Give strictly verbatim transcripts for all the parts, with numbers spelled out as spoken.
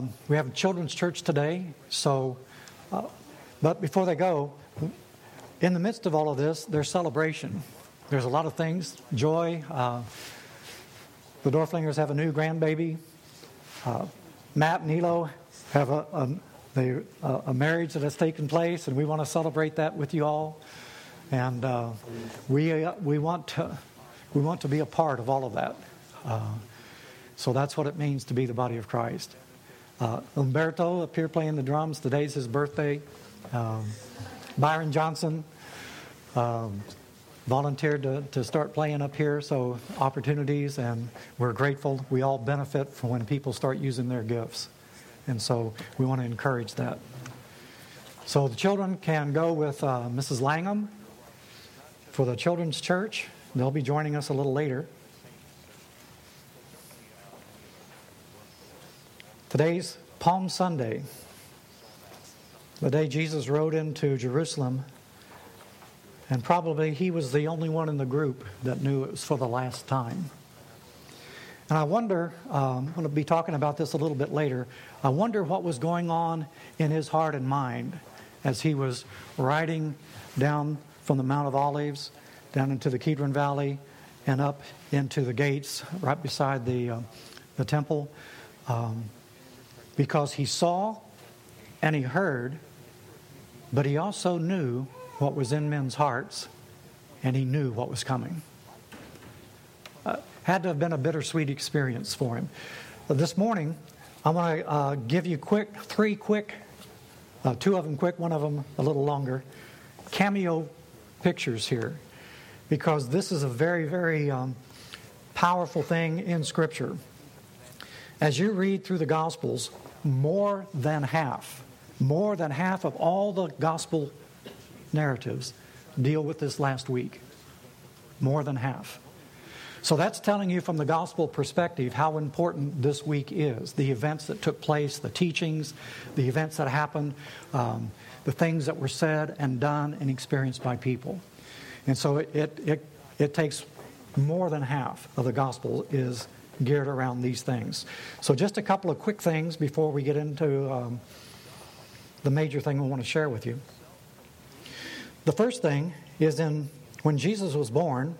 Um, we have a children's church today, so, uh, but before they go, in the midst of all of this, there's celebration. There's a lot of things, joy. Uh, the Dorflingers have a new grandbaby. Uh, Matt and Elo have a, a, they, a, a marriage that has taken place, and we want to celebrate that with you all. And uh, we uh, we want to we want to be a part of all of that. Uh, so that's what it means to be the body of Christ. Uh, Umberto up here playing the drums. Today's his birthday. Um, Byron Johnson um, volunteered to, to start playing up here. So opportunities, and we're grateful. We all benefit from when people start using their gifts, and so we want to encourage that. So the children can go with uh, Missus Langham. For the children's church, they'll be joining us a little later. Today's Palm Sunday, the day Jesus rode into Jerusalem, and probably he was the only one in the group that knew it was for the last time. And I wonder, um, I'm going to be talking about this a little bit later, I wonder what was going on in his heart and mind as he was riding down from the Mount of Olives down into the Kidron Valley and up into the gates right beside the, uh, the temple, um, because he saw and he heard, but he also knew what was in men's hearts, and he knew what was coming. Uh, had to have been a bittersweet experience for him. Uh, this morning, I want to uh, give you quick, three quick, uh, two of them quick, one of them a little longer, cameo pictures here, because this is a very, very um, powerful thing in Scripture. As you read through the Gospels, more than half, more than half of all the Gospel narratives deal with this last week. More than half. So that's telling you from the Gospel perspective how important this week is. The events that took place, the teachings, the events that happened, um, the things that were said and done and experienced by people. And so it, it it it takes more than half of the gospel is geared around these things. So just a couple of quick things before we get into um, the major thing we want to share with you. The first thing is in when Jesus was born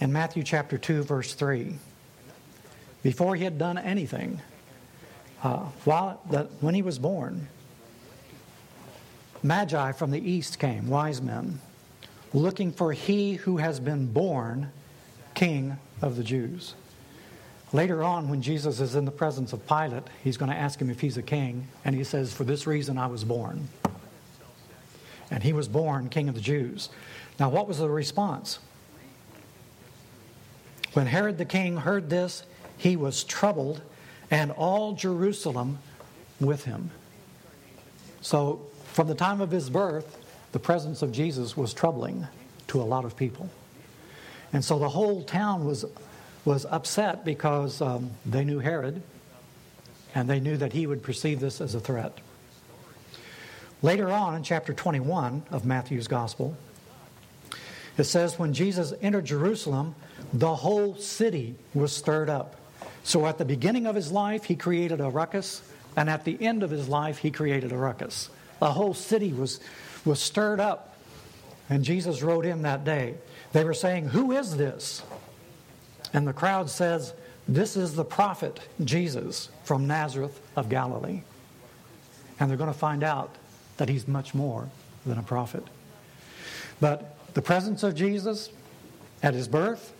in Matthew chapter two, verse three. Before he had done anything, uh, while that when he was born, Magi from the east came, wise men, looking for he who has been born King of the Jews. Later on, when Jesus is in the presence of Pilate, he's going to ask him if he's a king, and he says, "For this reason I was born." And he was born King of the Jews. Now, what was the response? When Herod the king heard this, he was troubled, and all Jerusalem with him. So, from the time of his birth, the presence of Jesus was troubling to a lot of people. And so the whole town was was upset because um, they knew Herod, and they knew that he would perceive this as a threat. Later on in chapter twenty-one of Matthew's Gospel, it says, when Jesus entered Jerusalem, the whole city was stirred up. So at the beginning of his life, he created a ruckus, and at the end of his life, he created a ruckus. The whole city was, was stirred up. And Jesus rode in that day. They were saying, "Who is this?" And the crowd says, "This is the prophet Jesus from Nazareth of Galilee." And they're going to find out that he's much more than a prophet. But the presence of Jesus at his birth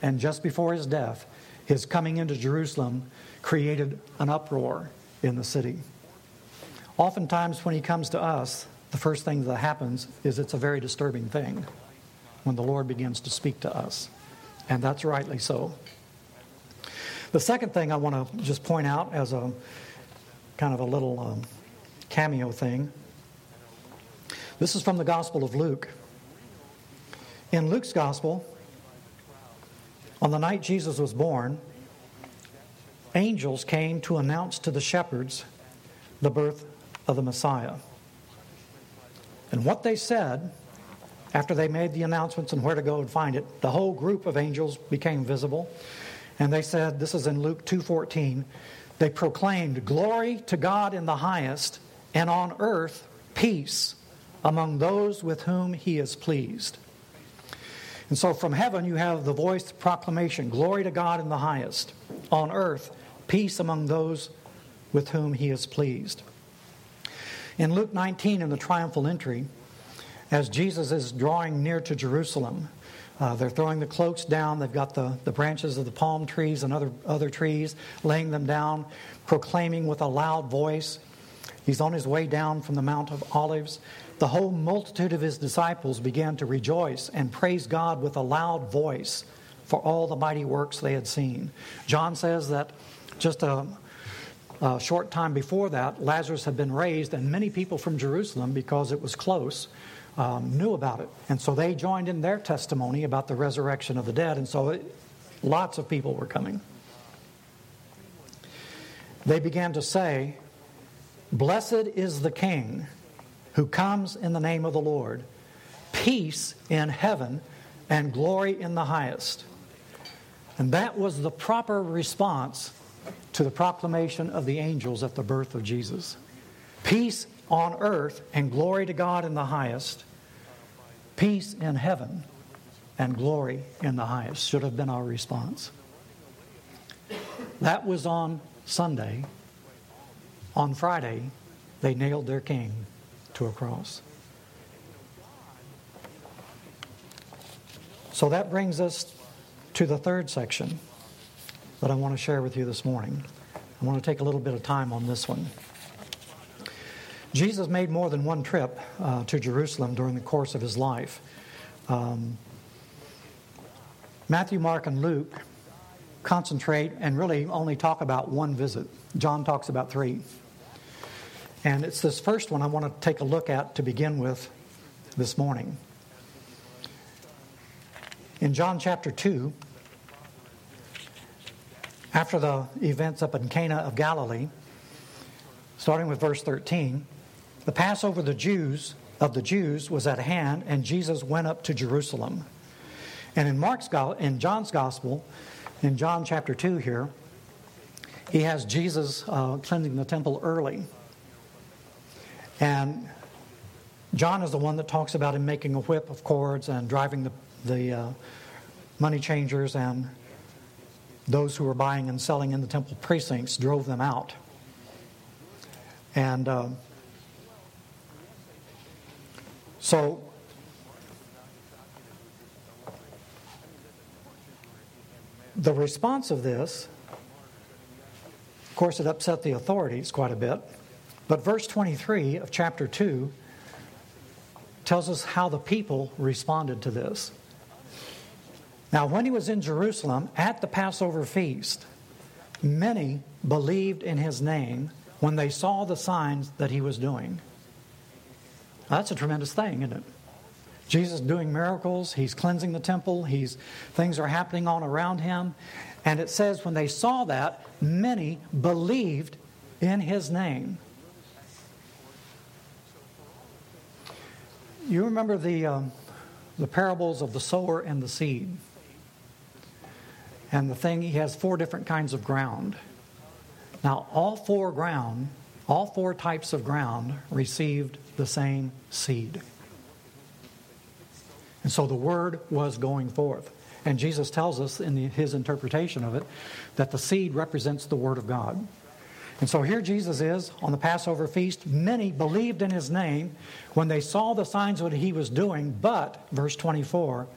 and just before his death, his coming into Jerusalem created an uproar in the city. Oftentimes when he comes to us, the first thing that happens is it's a very disturbing thing when the Lord begins to speak to us. And that's rightly so. The second thing I want to just point out as a kind of a little um, cameo thing. This is from the Gospel of Luke. In Luke's Gospel, on the night Jesus was born, angels came to announce to the shepherds the birth of the Messiah. And what they said, after they made the announcements and where to go and find it, the whole group of angels became visible. And they said, this is in Luke two fourteen, They proclaimed glory to God in the highest, and on earth peace among those with whom he is pleased. And so from heaven you have the voice proclamation, glory to God in the highest. On earth, peace among those with whom he is pleased. In Luke nineteen, in the triumphal entry, as Jesus is drawing near to Jerusalem, uh, they're throwing the cloaks down. They've got the, the branches of the palm trees and other, other trees, laying them down, proclaiming with a loud voice. He's on his way down from the Mount of Olives. The whole multitude of his disciples began to rejoice and praise God with a loud voice for all the mighty works they had seen. John says that just a... A short time before that, Lazarus had been raised, and many people from Jerusalem, because it was close, um, knew about it. And so they joined in their testimony about the resurrection of the dead, and so it, lots of people were coming. They began to say, "Blessed is the King who comes in the name of the Lord, peace in heaven and glory in the highest." And that was the proper response to the proclamation of the angels at the birth of Jesus. Peace on earth and glory to God in the highest. Peace in heaven and glory in the highest should have been our response. That was on Sunday. On Friday, they nailed their king to a cross. So that brings us to the third section that I want to share with you this morning. I want to take a little bit of time on this one. Jesus made more than one trip uh, to Jerusalem during the course of his life. Um, Matthew, Mark, and Luke concentrate and really only talk about one visit. John talks about three. And it's this first one I want to take a look at to begin with this morning. In John chapter two, after the events up in Cana of Galilee, starting with verse thirteen, the Passover the Jews of the Jews was at hand, and Jesus went up to Jerusalem. And in Mark's in John's Gospel, in John chapter two here, he has Jesus uh, cleansing the temple early, and John is the one that talks about him making a whip of cords and driving the the uh, money changers and those who were buying and selling in the temple precincts, drove them out. And uh, so the response of this, of course, it upset the authorities quite a bit. But verse twenty-three of chapter two tells us how the people responded to this. Now, when he was in Jerusalem at the Passover feast, many believed in his name when they saw the signs that he was doing. Now, that's a tremendous thing, isn't it? Jesus doing miracles, he's cleansing the temple, he's things are happening all around him. And it says when they saw that, many believed in his name. You remember the um, the parables of the sower and the seed. And the thing, he has four different kinds of ground. Now, all four ground, all four types of ground received the same seed. And so the word was going forth. And Jesus tells us in the, his interpretation of it that the seed represents the word of God. And so here Jesus is on the Passover feast. Many believed in his name when they saw the signs that he was doing. But, verse twenty-four,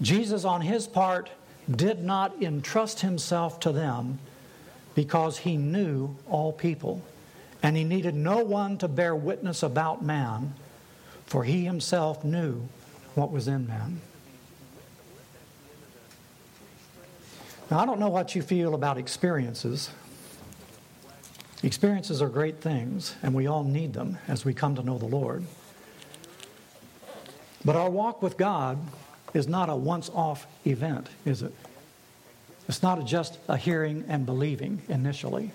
Jesus on his part did not entrust himself to them because he knew all people, and he needed no one to bear witness about man, for he himself knew what was in man. Now, I don't know what you feel about experiences. Experiences are great things, and we all need them as we come to know the Lord. But our walk with God is not a once-off event, is it? It's not just a hearing and believing initially.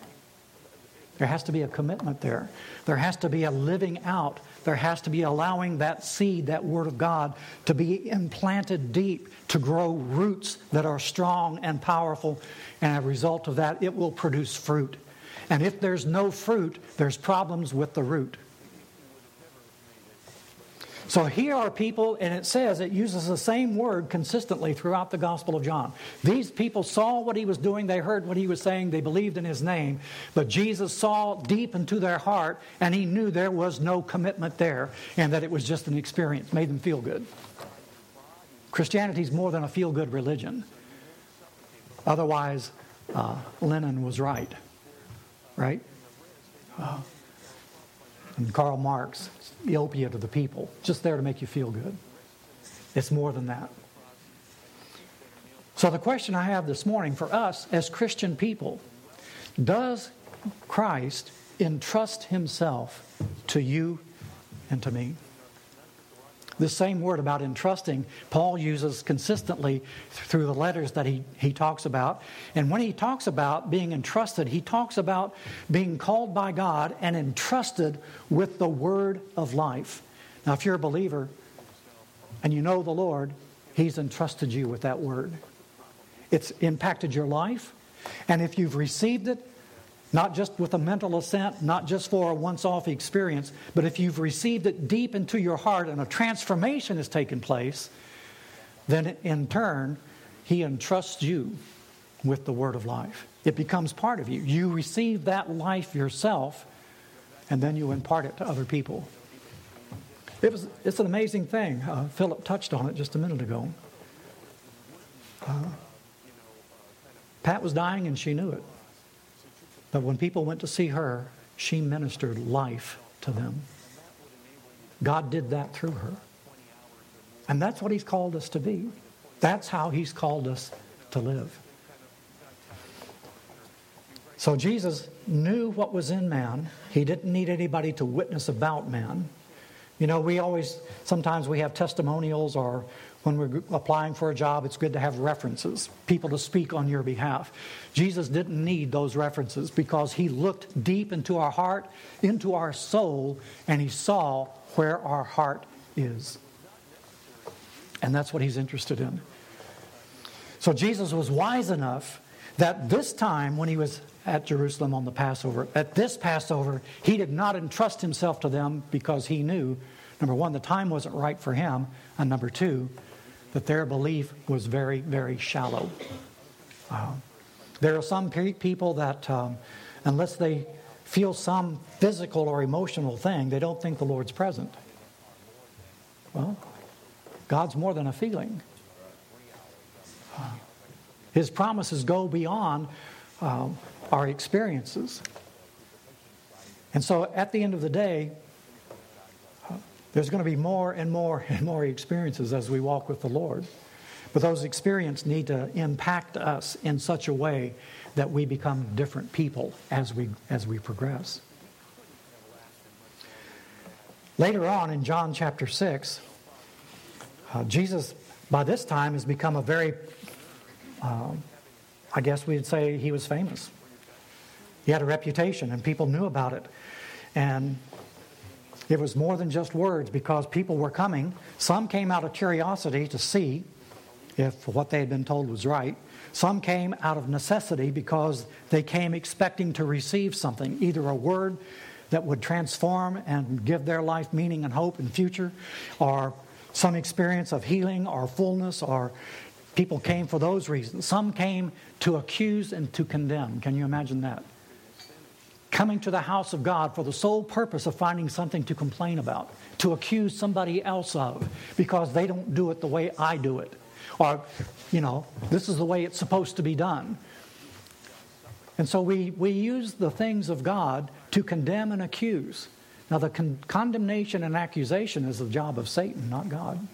There has to be a commitment there. There has to be a living out. There has to be allowing that seed, that word of God, to be implanted deep, to grow roots that are strong and powerful. And as a result of that, it will produce fruit. And if there's no fruit, there's problems with the root. So here are people, and it says, it uses the same word consistently throughout the Gospel of John. These people saw what he was doing, they heard what he was saying, they believed in his name, but Jesus saw deep into their heart, and he knew there was no commitment there, and that it was just an experience, made them feel good. Christianity is more than a feel-good religion. Otherwise, uh, Lenin was right, right? Uh, and Karl Marx, the opiate of the people, just there to make you feel good. It's more than that. So the question I have this morning for us as Christian people, does Christ entrust himself to you and to me? This same word about entrusting, Paul uses consistently through the letters that he, he talks about. And when he talks about being entrusted, he talks about being called by God and entrusted with the word of life. Now, if you're a believer and you know the Lord, he's entrusted you with that word. It's impacted your life. And if you've received it, not just with a mental assent, not just for a once-off experience, but if you've received it deep into your heart and a transformation has taken place, then in turn, he entrusts you with the word of life. It becomes part of you. You receive that life yourself, and then you impart it to other people. It was, it's an amazing thing. Uh, Philip touched on it just a minute ago. Uh, Pat was dying, and she knew it. But when people went to see her, she ministered life to them. God did that through her. And that's what he's called us to be. That's how he's called us to live. So Jesus knew what was in man. He didn't need anybody to witness about man. You know, we always, sometimes we have testimonials, or when we're applying for a job, it's good to have references, people to speak on your behalf. Jesus didn't need those references because he looked deep into our heart, into our soul, and he saw where our heart is. And that's what he's interested in. So Jesus was wise enough that this time when he was at Jerusalem on the Passover, at this Passover, he did not entrust himself to them because he knew, number one, the time wasn't right for him, and number two, that their belief was very, very shallow. Uh, there are some pe- people that, um, unless they feel some physical or emotional thing, they don't think the Lord's present. Well, God's more than a feeling. Uh, his promises go beyond um, our experiences. And so at the end of the day, there's going to be more and more and more experiences as we walk with the Lord. But those experiences need to impact us in such a way that we become different people as we as we progress. Later on in John chapter six, uh, Jesus, by this time, has become a very, uh, I guess we'd say he was famous. He had a reputation and people knew about it. And it was more than just words because people were coming. Some came out of curiosity to see if what they had been told was right. Some came out of necessity because they came expecting to receive something, either a word that would transform and give their life meaning and hope in the future, or some experience of healing or fullness, or people came for those reasons. Some came to accuse and to condemn. Can you imagine that? Coming to the house of God for the sole purpose of finding something to complain about, to accuse somebody else of, because they don't do it the way I do it. Or, you know, this is the way it's supposed to be done. And so we, we use the things of God to condemn and accuse. Now, the con- condemnation and accusation is the job of Satan, not God.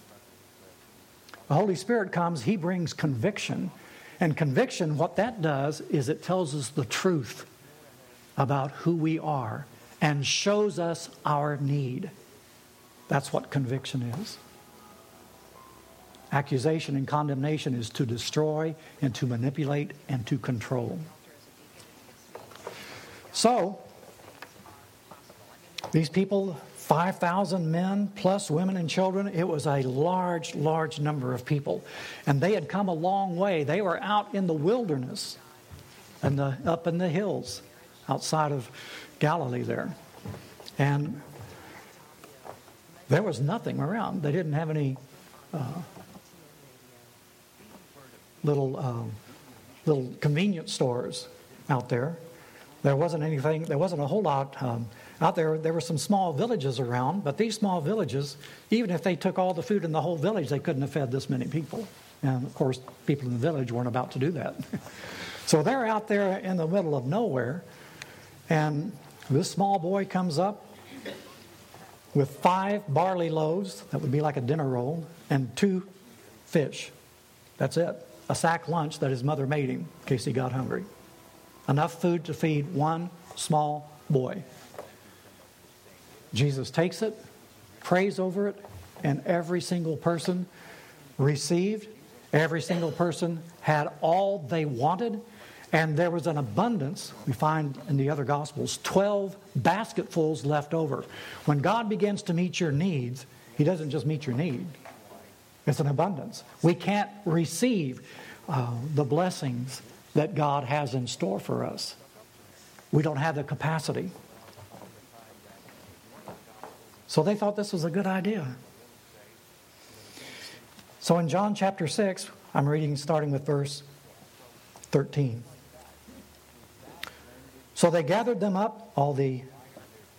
The Holy Spirit comes, he brings conviction. And conviction, what that does is it tells us the truth about who we are and shows us our need. That's what conviction is. Accusation and condemnation is to destroy and to manipulate and to control. So, these people, five thousand men plus women and children, it was a large, large number of people. And they had come a long way. They were out in the wilderness and the, up in the hills. outside of Galilee there. And there was nothing around. They didn't have any uh, little uh, little convenience stores out there. There wasn't anything. There wasn't a whole lot um, out there. There were some small villages around, but these small villages, even if they took all the food in the whole village, they couldn't have fed this many people. And of course, people in the village weren't about to do that. So they're out there in the middle of nowhere, and this small boy comes up with five barley loaves, that would be like a dinner roll, and two fish. That's it. A sack lunch that his mother made him in case he got hungry. Enough food to feed one small boy. Jesus takes it, prays over it, and every single person received. Every single person had all they wanted, and there was an abundance. We find in the other Gospels, twelve basketfuls left over. When God begins to meet your needs, He doesn't just meet your need. It's an abundance. We can't receive uh, the blessings that God has in store for us. We don't have the capacity. So they thought this was a good idea. So in John chapter six, I'm reading starting with verse thirteen. So they gathered them up, all the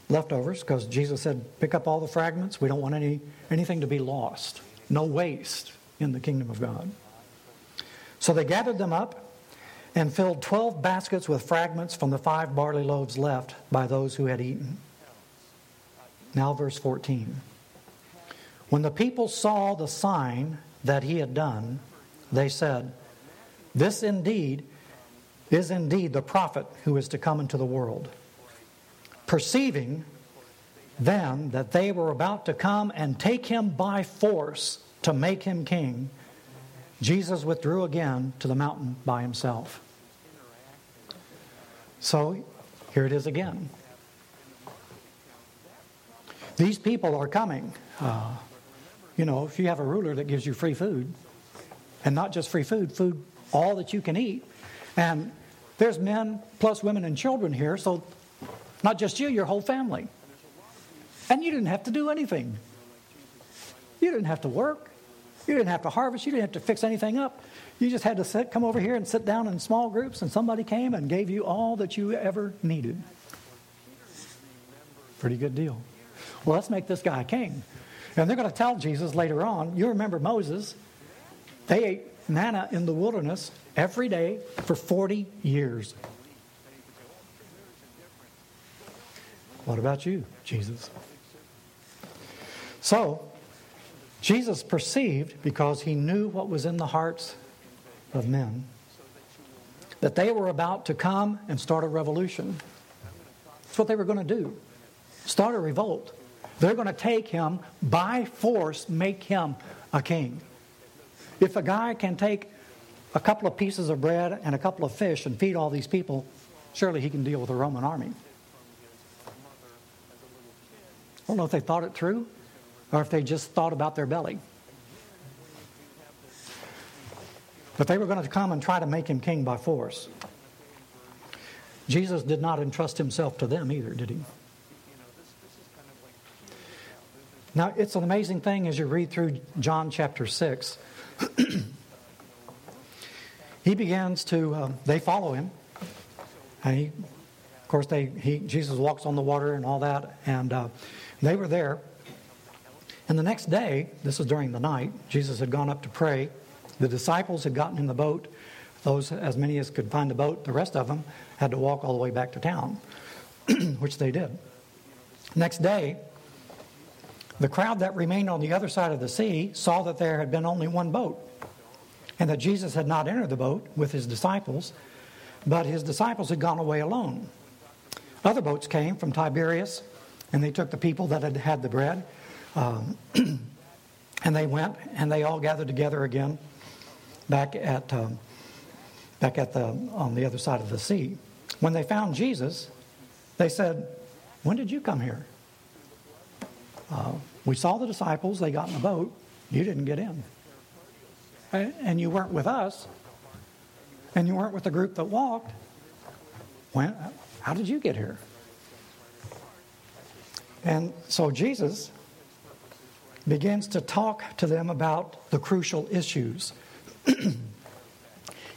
leftovers, because Jesus said, pick up all the fragments. We don't want any anything to be lost. No waste in the kingdom of God. So they gathered them up and filled twelve baskets with fragments from the five barley loaves left by those who had eaten. Now verse fourteen. When the people saw the sign that he had done, they said, this indeed is indeed the prophet who is to come into the world. Perceiving then that they were about to come and take him by force to make him king, Jesus withdrew again to the mountain by himself. So here it is again. These people are coming. Uh, you know, if you have a ruler that gives you free food, and not just free food, food all that you can eat, and there's men plus women and children here, so not just you, your whole family. And you didn't have to do anything. You didn't have to work. You didn't have to harvest. You didn't have to fix anything up. You just had to sit, come over here and sit down in small groups, and somebody came and gave you all that you ever needed. Pretty good deal. Well, let's make this guy king. And they're going to tell Jesus later on, you remember Moses, they ate manna in the wilderness every day for forty years. What about you, Jesus? So, Jesus perceived, because he knew what was in the hearts of men, that they were about to come and start a revolution. That's what they were going to do. Start a revolt. They're going to take him by force, make him a king. If a guy can take a couple of pieces of bread and a couple of fish and feed all these people, surely he can deal with a Roman army. I don't know if they thought it through or if they just thought about their belly. But they were going to come and try to make him king by force. Jesus did not entrust himself to them either, did he? Now, it's an amazing thing as you read through John chapter six. He begins to, um, they follow him. And he, of course, they he Jesus walks on the water and all that. And uh, they were there. And the next day, this is during the night, Jesus had gone up to pray. The disciples had gotten in the boat. Those, as many as could find the boat, the rest of them had to walk all the way back to town, which they did. Next day, the crowd that remained on the other side of the sea saw that there had been only one boat, and that Jesus had not entered the boat with his disciples, but his disciples had gone away alone. Other boats came from Tiberias, and they took the people that had had the bread, um, and they went, and they all gathered together again back at um, back at the on the other side of the sea. When they found Jesus, they said, "When did you come here? Uh, we saw the disciples, they got in the boat, you didn't get in. And you weren't with us, and you weren't with the group that walked. When, How did you get here? And so Jesus begins to talk to them about the crucial issues.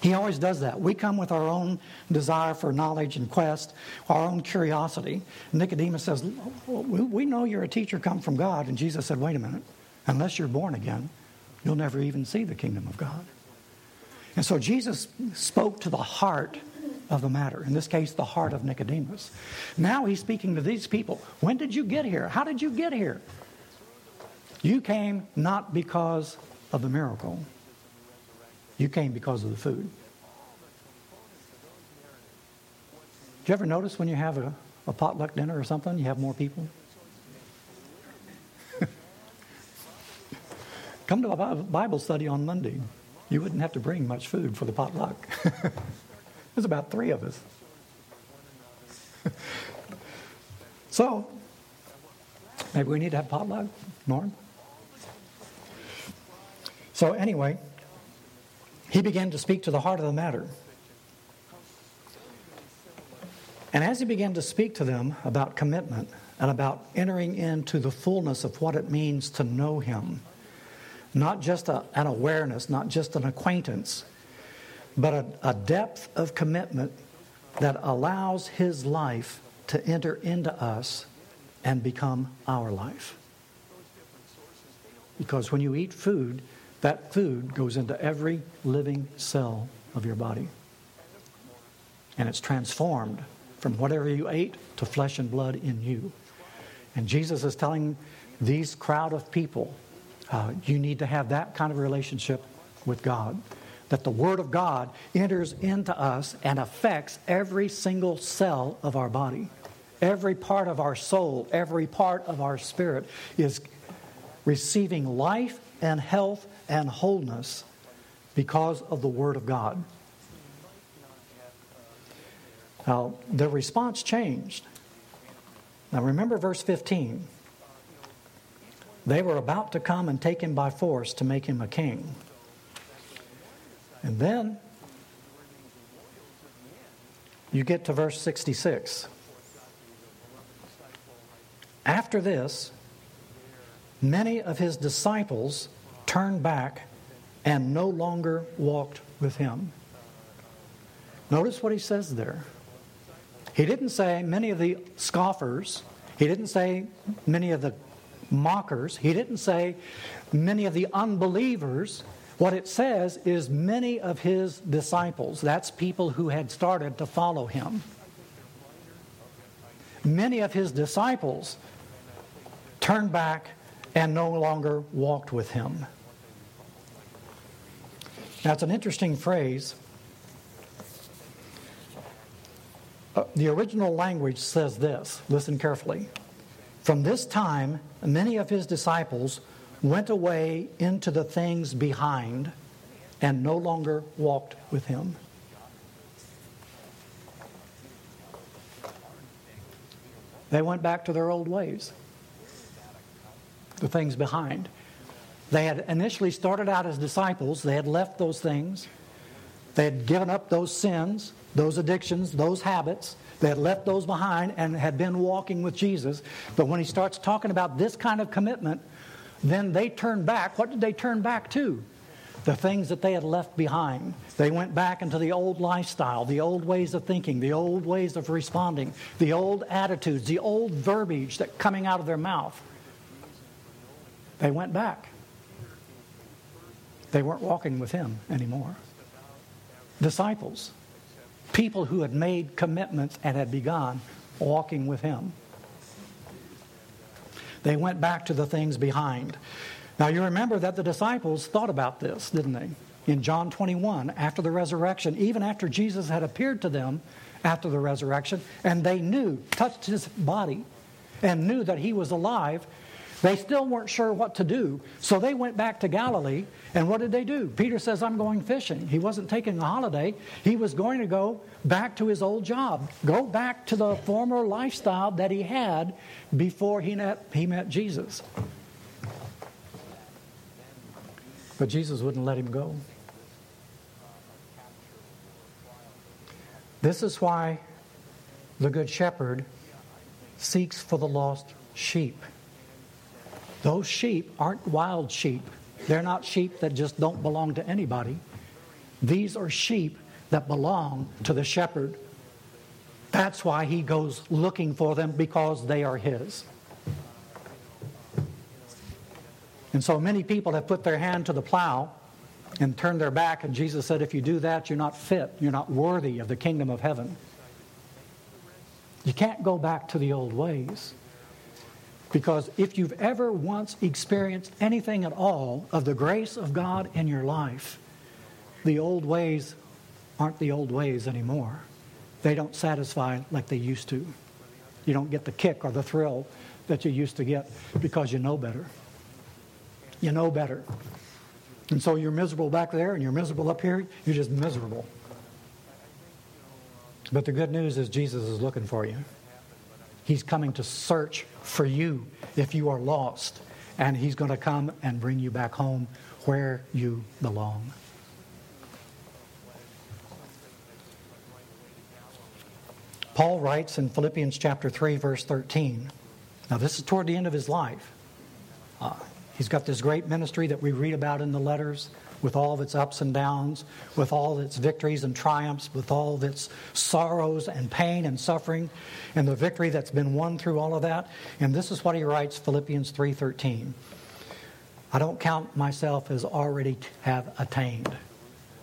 He always does that. We come with our own desire for knowledge and quest, our own curiosity. Nicodemus says, we know you're a teacher come from God. And Jesus said, wait a minute. Unless you're born again, you'll never even see the kingdom of God. And so Jesus spoke to the heart of the matter. In this case, the heart of Nicodemus. Now he's speaking to these people. When did you get here? How did you get here? You came not because of the miracle. You came because of the food. Do you ever notice when you have a, a potluck dinner or something, you have more people? Come to a Bible study on Monday. You wouldn't have to bring much food for the potluck. There's about three of us. So, maybe we need to have potluck, Norm? So anyway, he began to speak to the heart of the matter. And as he began to speak to them about commitment and about entering into the fullness of what it means to know him, not just a, an awareness, not just an acquaintance, but a, a depth of commitment that allows his life to enter into us and become our life. Because when you eat food, that food goes into every living cell of your body. And it's transformed from whatever you ate to flesh and blood in you. And Jesus is telling these crowd of people, uh, you need to have that kind of relationship with God. That the Word of God enters into us and affects every single cell of our body. Every part of our soul, every part of our spirit is receiving life and health and wholeness because of the Word of God. Now, the response changed. Now, remember verse fifteen. They were about to come and take him by force to make him a king. And then you get to verse sixty-six. After this, many of his disciples turned back and no longer walked with him. Notice what he says there. He didn't say many of the scoffers. He didn't say many of the mockers. He didn't say many of the unbelievers. What it says is many of his disciples. That's people who had started to follow him. Many of his disciples turned back and no longer walked with him. Now, it's an interesting phrase. Uh, the original language says this. Listen carefully. From this time, many of his disciples went away into the things behind and no longer walked with him. They went back to their old ways. The things behind. They had initially started out as disciples. They had left those things. They had given up those sins, those addictions, those habits. They had left those behind and had been walking with Jesus. But when he starts talking about this kind of commitment, then they turned back. What did they turn back to? The things that they had left behind. They went back into the old lifestyle, the old ways of thinking, the old ways of responding, the old attitudes, the old verbiage that coming out of their mouth. They went back. They weren't walking with him anymore. Disciples, people who had made commitments and had begun walking with him. They went back to the things behind. Now, you remember that the disciples thought about this, didn't they? In John twenty-one, after the resurrection, even after Jesus had appeared to them after the resurrection, and they knew, touched his body, and knew that he was alive, they still weren't sure what to do. So they went back to Galilee, and what did they do? Peter says, I'm going fishing. He wasn't taking a holiday. He was going to go back to his old job, go back to the former lifestyle that he had before he met, he met Jesus. But Jesus wouldn't let him go. This is why The Good Shepherd seeks for the lost sheep. Those sheep aren't wild sheep. They're not sheep that just don't belong to anybody. These are sheep that belong to the shepherd. That's why he goes looking for them, because they are his. And so many people have put their hand to the plow and turned their back, and Jesus said, if you do that, you're not fit. You're not worthy of the kingdom of heaven. You can't go back to the old ways. Because if you've ever once experienced anything at all of the grace of God in your life, the old ways aren't the old ways anymore. They don't satisfy like they used to. You don't get the kick or the thrill that you used to get, because you know better. You know better. And so you're miserable back there, and you're miserable up here. You're just miserable. But the good news is Jesus is looking for you. He's coming to search for you if you are lost. And he's going to come and bring you back home where you belong. Paul writes in Philippians chapter three, verse thirteen. Now this is toward the end of his life. Uh, he's got this great ministry that we read about in the letters, with all of its ups and downs, with all of its victories and triumphs, with all of its sorrows and pain and suffering, and the victory that's been won through all of that. And this is what he writes, Philippians three thirteen. I don't count myself as already have attained.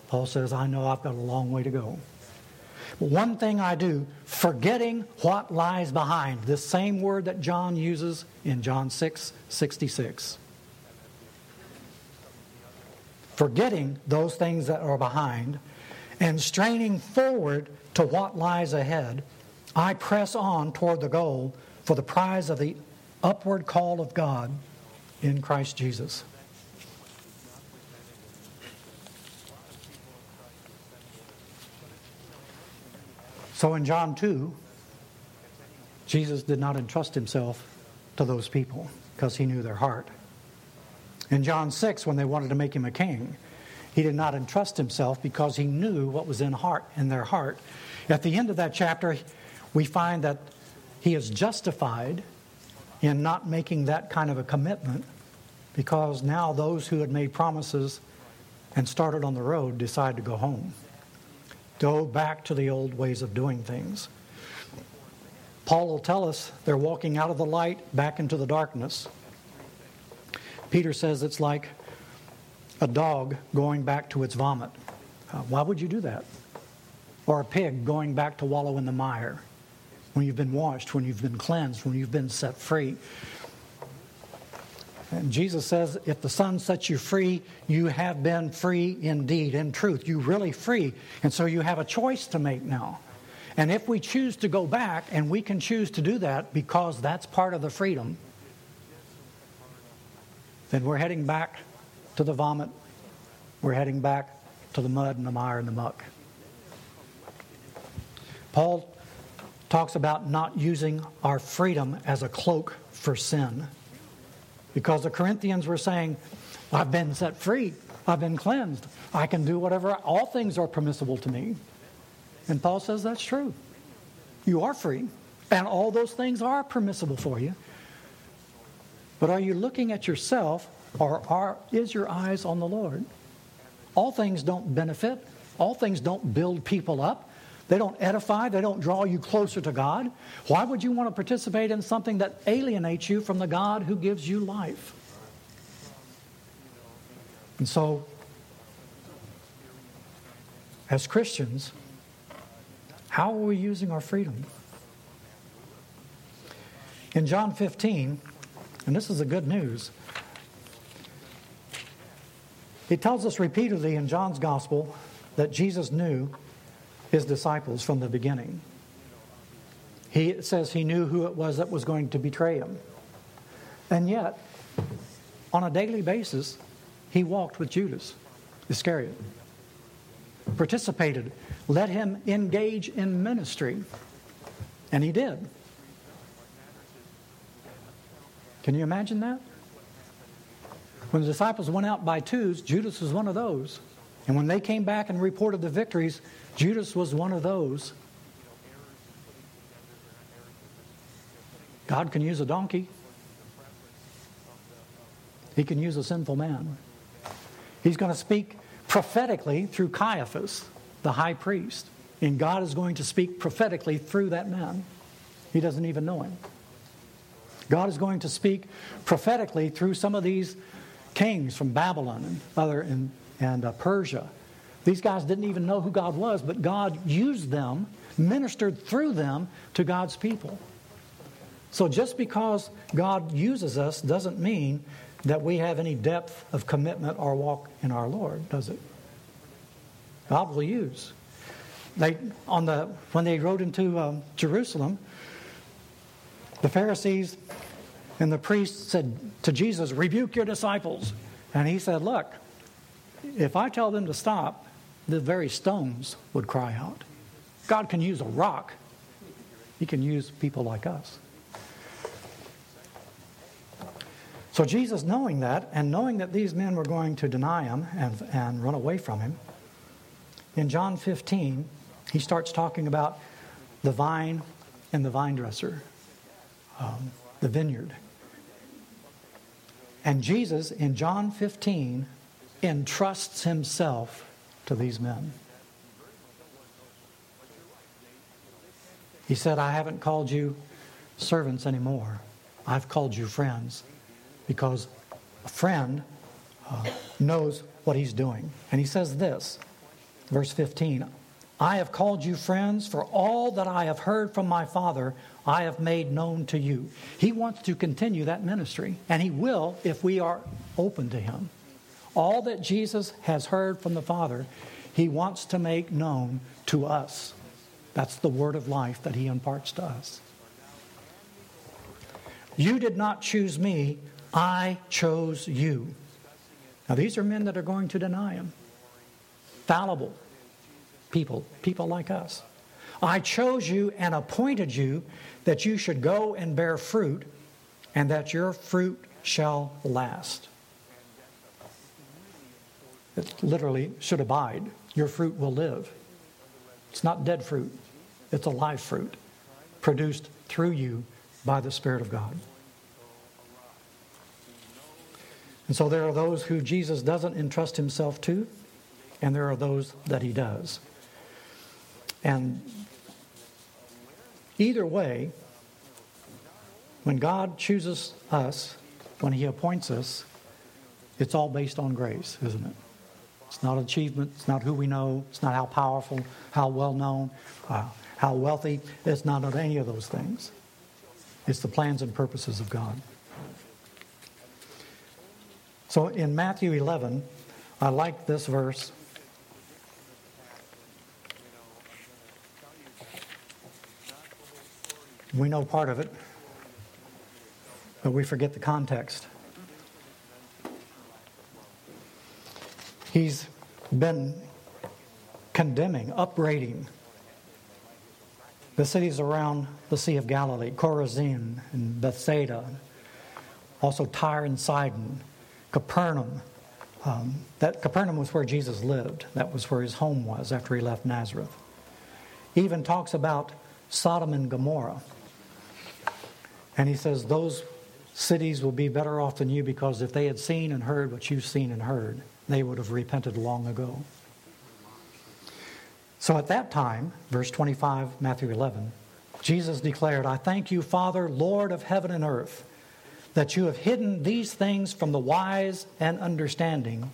Paul says, I know I've got a long way to go. But one thing I do, forgetting what lies behind. This same word that John uses in John six sixty-six. Forgetting those things that are behind and straining forward to what lies ahead, I press on toward the goal for the prize of the upward call of God in Christ Jesus. So in John two, Jesus did not entrust himself to those people because he knew their heart. In John six, when they wanted to make him a king, he did not entrust himself because he knew what was in heart in their heart. At the end of that chapter, we find that he is justified in not making that kind of a commitment, because now those who had made promises and started on the road decide to go home, go back to the old ways of doing things. Paul will tell us they're walking out of the light back into the darkness. Peter says it's like a dog going back to its vomit. Uh, why would you do that? Or a pig going back to wallow in the mire when you've been washed, when you've been cleansed, when you've been set free. And Jesus says, if the Son sets you free, you have been free indeed, in truth. You're really free. And so you have a choice to make now. And if we choose to go back, and we can choose to do that because that's part of the freedom, then we're heading back to the vomit. We're heading back to the mud and the mire and the muck. Paul talks about not using our freedom as a cloak for sin, because the Corinthians were saying, I've been set free. I've been cleansed. I can do whatever. All things are permissible to me. And Paul says that's true. You are free. And all those things are permissible for you. But are you looking at yourself, or are, is your eyes on the Lord? All things don't benefit. All things don't build people up. They don't edify. They don't draw you closer to God. Why would you want to participate in something that alienates you from the God who gives you life? And so, as Christians, how are we using our freedom? In John fifteen... and this is the good news. It tells us repeatedly in John's gospel that Jesus knew his disciples from the beginning. He it says he knew who it was that was going to betray him. And yet, on a daily basis, he walked with Judas Iscariot, participated, let him engage in ministry, and he did. Can you imagine that? When the disciples went out by twos, Judas was one of those. And when they came back and reported the victories, Judas was one of those God can use a donkey. He can use a sinful man. He's going to speak prophetically through Caiaphas, the high priest. And God is going to speak prophetically through that man. He doesn't even know him. God is going to speak prophetically through some of these kings from Babylon and other and, and uh, Persia. These guys didn't even know who God was, but God used them, ministered through them to God's people. So just because God uses us doesn't mean that we have any depth of commitment or walk in our Lord, does it? God will use. They on the when they rode into um, Jerusalem, the Pharisees and the priests said to Jesus, "Rebuke your disciples." And he said, "Look, if I tell them to stop, the very stones would cry out." God can use a rock. He can use people like us. So Jesus, knowing that, and knowing that these men were going to deny him and, and run away from him, in John fifteen, he starts talking about the vine and the vine dresser, um, the vineyard. And Jesus, in John fifteen, entrusts himself to these men. He said, "I haven't called you servants anymore. I've called you friends." Because a friend uh, knows what he's doing. And he says this, verse fifteen, "I have called you friends, for all that I have heard from my Father, I have made known to you." He wants to continue that ministry, and he will if we are open to him. All that Jesus has heard from the Father, he wants to make known to us. That's the word of life that he imparts to us. "You did not choose me, I chose you." Now these are men that are going to deny him. Fallible people, people like us. "I chose you and appointed you that you should go and bear fruit and that your fruit shall last." It literally should abide. Your fruit will live. It's not dead fruit. It's a live fruit produced through you by the Spirit of God. And so there are those who Jesus doesn't entrust himself to, and there are those that he does. And either way, when God chooses us, when he appoints us, it's all based on grace, isn't it? It's not achievement, it's not who we know, it's not how powerful, how well known, uh, how wealthy, it's not any of those things. It's the plans and purposes of God. So in Matthew eleven, I like this verse. We know part of it, but we forget the context. He's been condemning, upbraiding the cities around the Sea of Galilee, Chorazin and Bethsaida, also Tyre and Sidon, Capernaum. Um, that Capernaum was where Jesus lived. That was where his home was after he left Nazareth. He even talks about Sodom and Gomorrah. And he says, "Those cities will be better off than you, because if they had seen and heard what you've seen and heard, they would have repented long ago." So at that time, verse twenty-five, Matthew eleven, Jesus declared, "I thank you, Father, Lord of heaven and earth, that you have hidden these things from the wise and understanding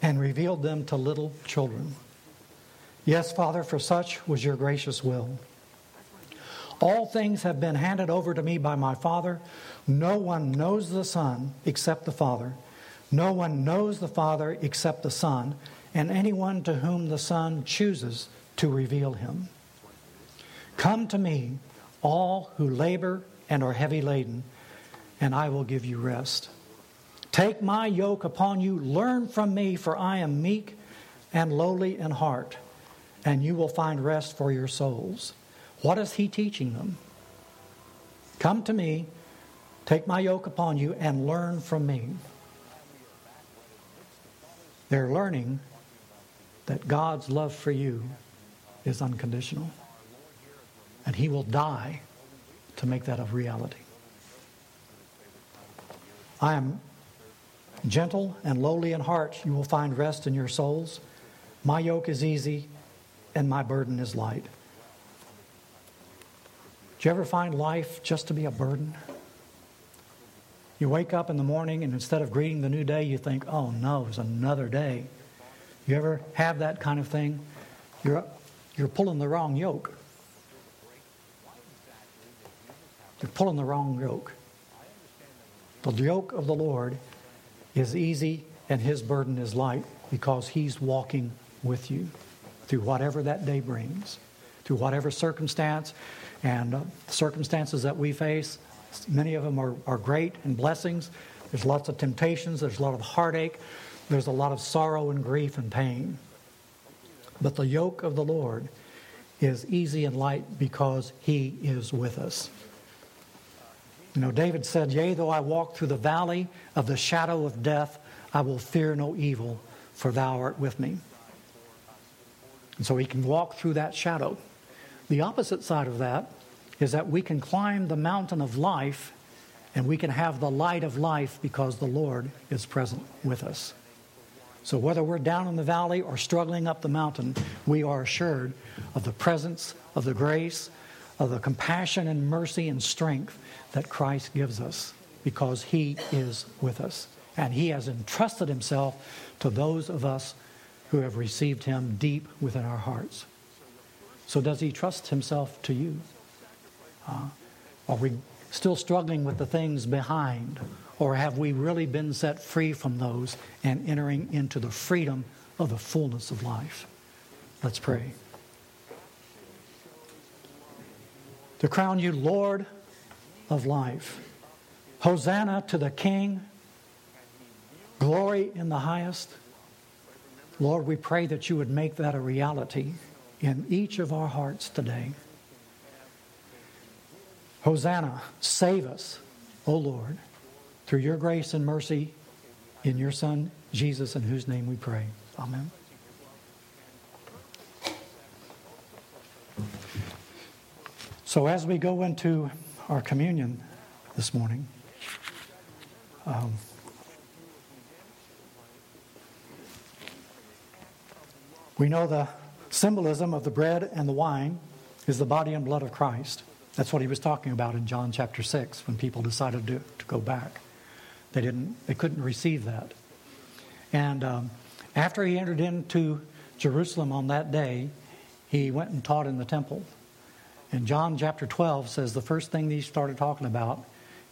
and revealed them to little children. Yes, Father, for such was your gracious will. All things have been handed over to me by my Father. No one knows the Son except the Father. No one knows the Father except the Son, and anyone to whom the Son chooses to reveal him. Come to me, all who labor and are heavy laden, and I will give you rest. Take my yoke upon you. Learn from me, for I am meek and lowly in heart, and you will find rest for your souls." What is he teaching them? Come to me, take my yoke upon you, and learn from me. They're learning that God's love for you is unconditional, and he will die to make that a reality. I am gentle and lowly in heart. You will find rest in your souls. My yoke is easy and my burden is light. Do you ever find life just to be a burden? You wake up in the morning and instead of greeting the new day, you think, oh no, it's another day. You ever have that kind of thing? You're you're pulling the wrong yoke. You're pulling the wrong yoke. The yoke of the Lord is easy and his burden is light because he's walking with you through whatever that day brings, through whatever circumstance and uh, circumstances that we face. Many of them are, are great and blessings. There's lots of temptations. There's a lot of heartache. There's a lot of sorrow and grief and pain. But the yoke of the Lord is easy and light because he is with us. You know, David said, yea, though I walk through the valley of the shadow of death, I will fear no evil, for thou art with me. And so he can walk through that shadow. The opposite side of that is that we can climb the mountain of life and we can have the light of life because the Lord is present with us. So whether we're down in the valley or struggling up the mountain, we are assured of the presence, of the grace, of the compassion and mercy and strength that Christ gives us because he is with us. And he has entrusted himself to those of us who have received him deep within our hearts. So does he trust himself to you? Uh, are we still struggling with the things behind? Or have we really been set free from those and entering into the freedom of the fullness of life? Let's pray. To crown you Lord of life. Hosanna to the King. Glory in the highest. Lord, we pray that you would make that a reality in each of our hearts today. Hosanna, save us, O Lord, through your grace and mercy in your Son, Jesus, in whose name we pray. Amen. So as we go into our communion this morning, um, we know the symbolism of the bread and the wine is the body and blood of Christ. That's what he was talking about in John chapter six when people decided to, to go back. They didn't. They couldn't receive that. And um, after he entered into Jerusalem on that day, he went and taught in the temple. And John chapter twelve says the first thing he started talking about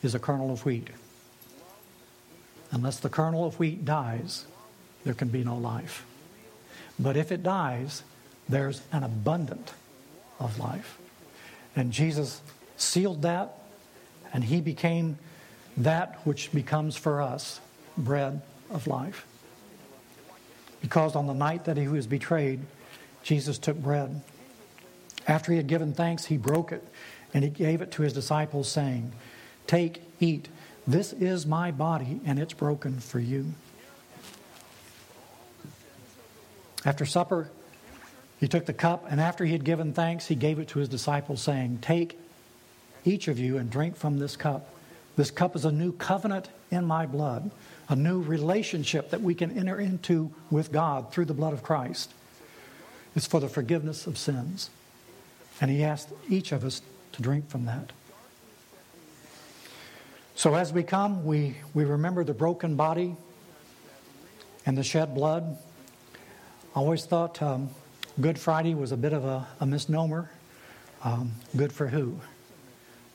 is a kernel of wheat. Unless the kernel of wheat dies, there can be no life. But if it dies, there's an abundant of life. And Jesus sealed that, and he became that which becomes for us bread of life. Because on the night that he was betrayed, Jesus took bread. After he had given thanks, he broke it, and he gave it to his disciples, saying, take, eat. This is my body, and it's broken for you. After supper, he took the cup, and after he had given thanks, he gave it to his disciples, saying, take each of you and drink from this cup. This cup is a new covenant in my blood, a new relationship that we can enter into with God through the blood of Christ. It's for the forgiveness of sins. And he asked each of us to drink from that. So as we come, we, we remember the broken body and the shed blood. I always thought um, Good Friday was a bit of a, a misnomer. Um, good for who?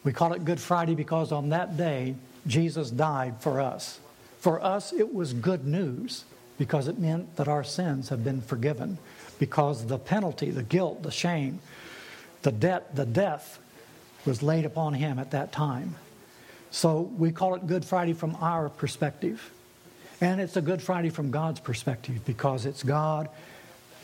We call it Good Friday because on that day, Jesus died for us. For us, it was good news because it meant that our sins have been forgiven because the penalty, the guilt, the shame, the debt, the death was laid upon him at that time. So we call it Good Friday from our perspective. And it's a Good Friday from God's perspective because it's God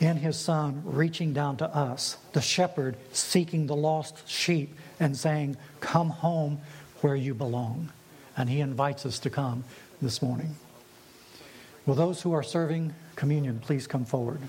in his Son reaching down to us, the shepherd seeking the lost sheep and saying, come home where you belong. And he invites us to come this morning. Will those who are serving communion please come forward?